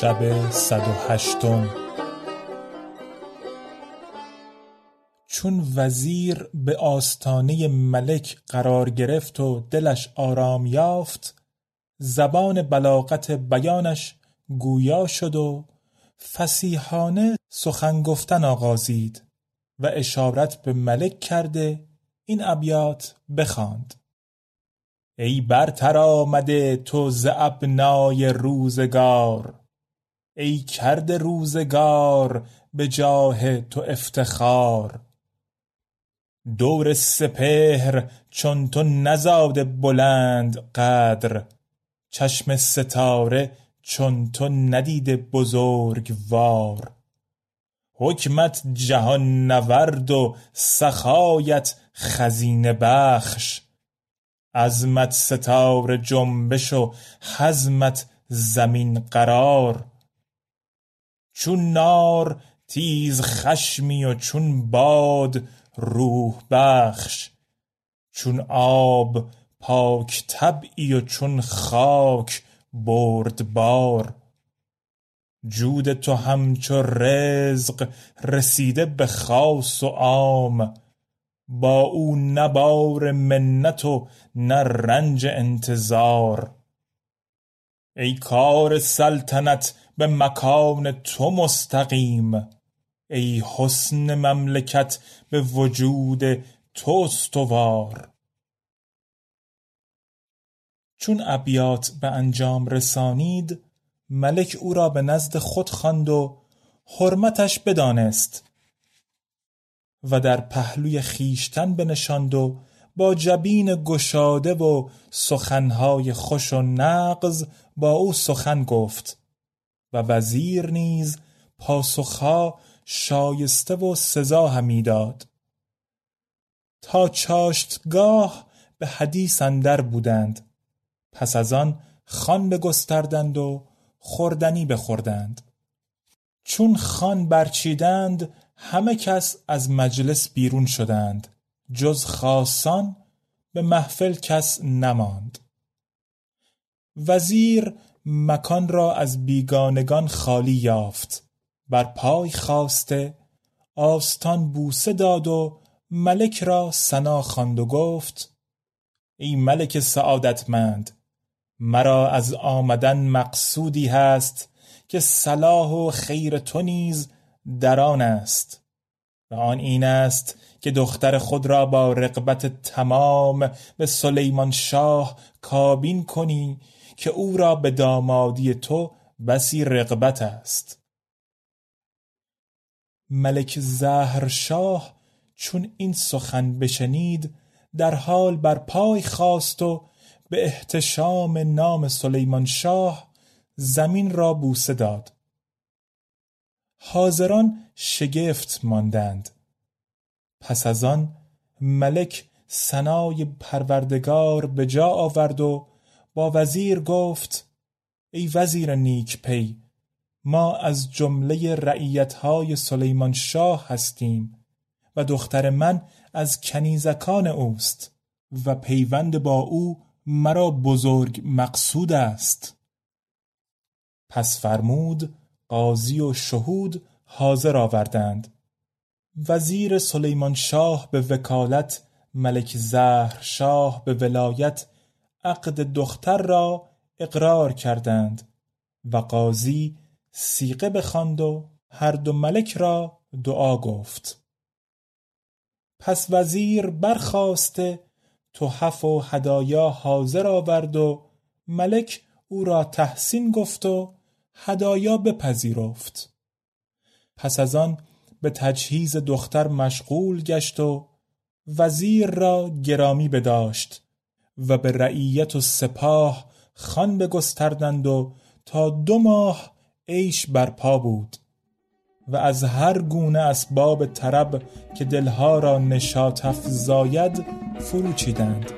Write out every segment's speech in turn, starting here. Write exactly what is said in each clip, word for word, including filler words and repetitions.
شب صد و هشتم. چون وزیر به آستانه ملک قرار گرفت و دلش آرام یافت، زبان بلاغت بیانش گویا شد و فصیحانه سخن گفتن آغازید و اشارت به ملک کرده این ابیات بخواند: ای برتر آمده تو ز ابنای روزگار، ای کرده روزگار به جاه تو افتخار. دور سپهر چون تو نزاده بلند قدر، چشم ستاره چون تو ندیده بزرگوار. حکمت جهان نورد و سخایت خزینه بخش، عظمت ستاره جنبش و حزمت زمین قرار. چون نار تیز خشمی و چون باد روح بخش، چون آب پاک طبعی و چون خاک بردبار. جود تو همچو رزق رسیده به خاص و عام، با او نه بار منت و نه رنج انتظار. ای کار سلطنت به مکان تو مستقیم، ای حسن مملکت به وجود تو استوار. چون ابیات به انجام رسانید، ملک او را به نزد خود خواند و حرمتش بدانست و در پهلوی خیشتن بنشاند و با جبین گشاده و سخنهای خوش و نغز با او سخن گفت و وزیر نیز پاسخها شایسته و سزا همی داد. تا چاشتگاه به حدیث اندر بودند، پس از آن خوان بگستردند و خوردنی بخوردند. چون خوان برچیدند، همه کس از مجلس بیرون شدند، جز خاصان به محفل کس نماند. وزیر مکان را از بیگانگان خالی یافت، بر پای خاسته آستان بوسه داد و ملک را ثنا خواند و گفت: ای ملک سعادتمند، مرا از آمدن مقصودی هست که صلاح و خیر تو نیز در آن است، و آن این است که دختر خود را با رغبت تمام به سلیمان شاه کابین کنی که او را به دامادی تو بسی رغبت است. ملک زهرشاه چون این سخن بشنید، در حال بر پای خاست و به احتشام نام سلیمان شاه زمین را بوسه داد. حاضران شگفت ماندند. پس از آن ملک ثنای پروردگار به جا آورد و با وزیر گفت: ای وزیر نیک پی، ما از جمله رعیت‌های سلیمان شاه هستیم و دختر من از کنیزکان اوست و پیوند با او مرا بزرگ مقصود است. پس فرمود قاضی و شهود حاضر آوردند. وزیر سلیمان شاه به وکالت، ملک زهر شاه به ولایت عقد دختر را اقرار کردند و قاضی سیغه بخواند و هر دو ملک را دعا گفت. پس وزیر برخاسته تحف و هدایا حاضر آورد و ملک او را تحسین گفت و هدایا بپذیرفت. پس از آن به تجهیز دختر مشغول گشت و وزیر را گرامی بداشت و به رعیت و سپاه خوان بگستردند و تا دو ماه عیش برپا بود و از هر گونه اسباب طرب که دلها را نشاط افزاید فرو چیدند.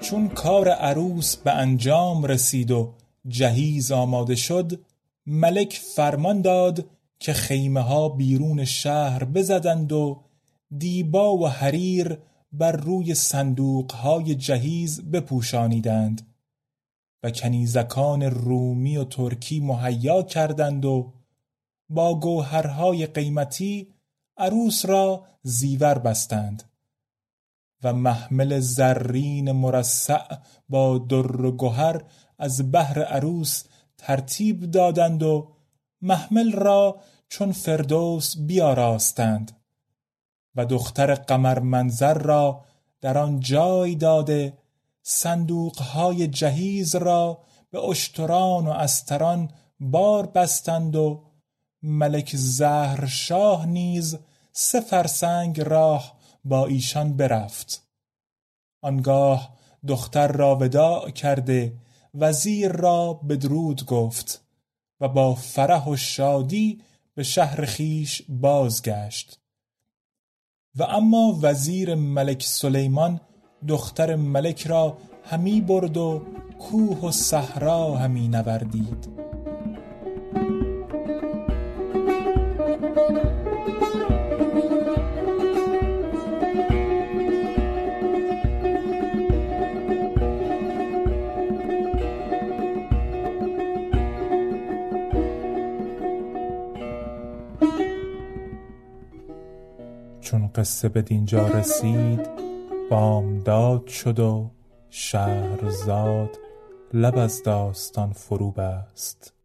چون کار عروس به انجام رسید و جهیز آماده شد، ملک فرمان داد که خیمه ها بیرون شهر بزدند و دیبا و حریر بر روی صندوق های جهیز بپوشانیدند و کنیزکان رومی و ترکی مهیا کردند و با گوهرهای قیمتی عروس را زیور بستند و محمل زرین مرصع با در و گوهر از بهر عروس ترتیب دادند و محمل را چون فردوس بیاراستند و دختر قمر منظر را در آن جای داده صندوقهای جهیز را به اشتران و استران بار بستند و ملک زهر شاه نیز سه فرسنگ راه با ایشان برفت. آنگاه دختر را وداع کرده وزیر را بدرود گفت و با فرح و شادی به شهر خیش بازگشت. و اما وزیر ملک سلیمان دختر ملک را همی برد و کوه و صحرا همی نوردید. چون قصه به دینجا رسید، بامداد شد و شهرزاد لب از داستان فرو بست.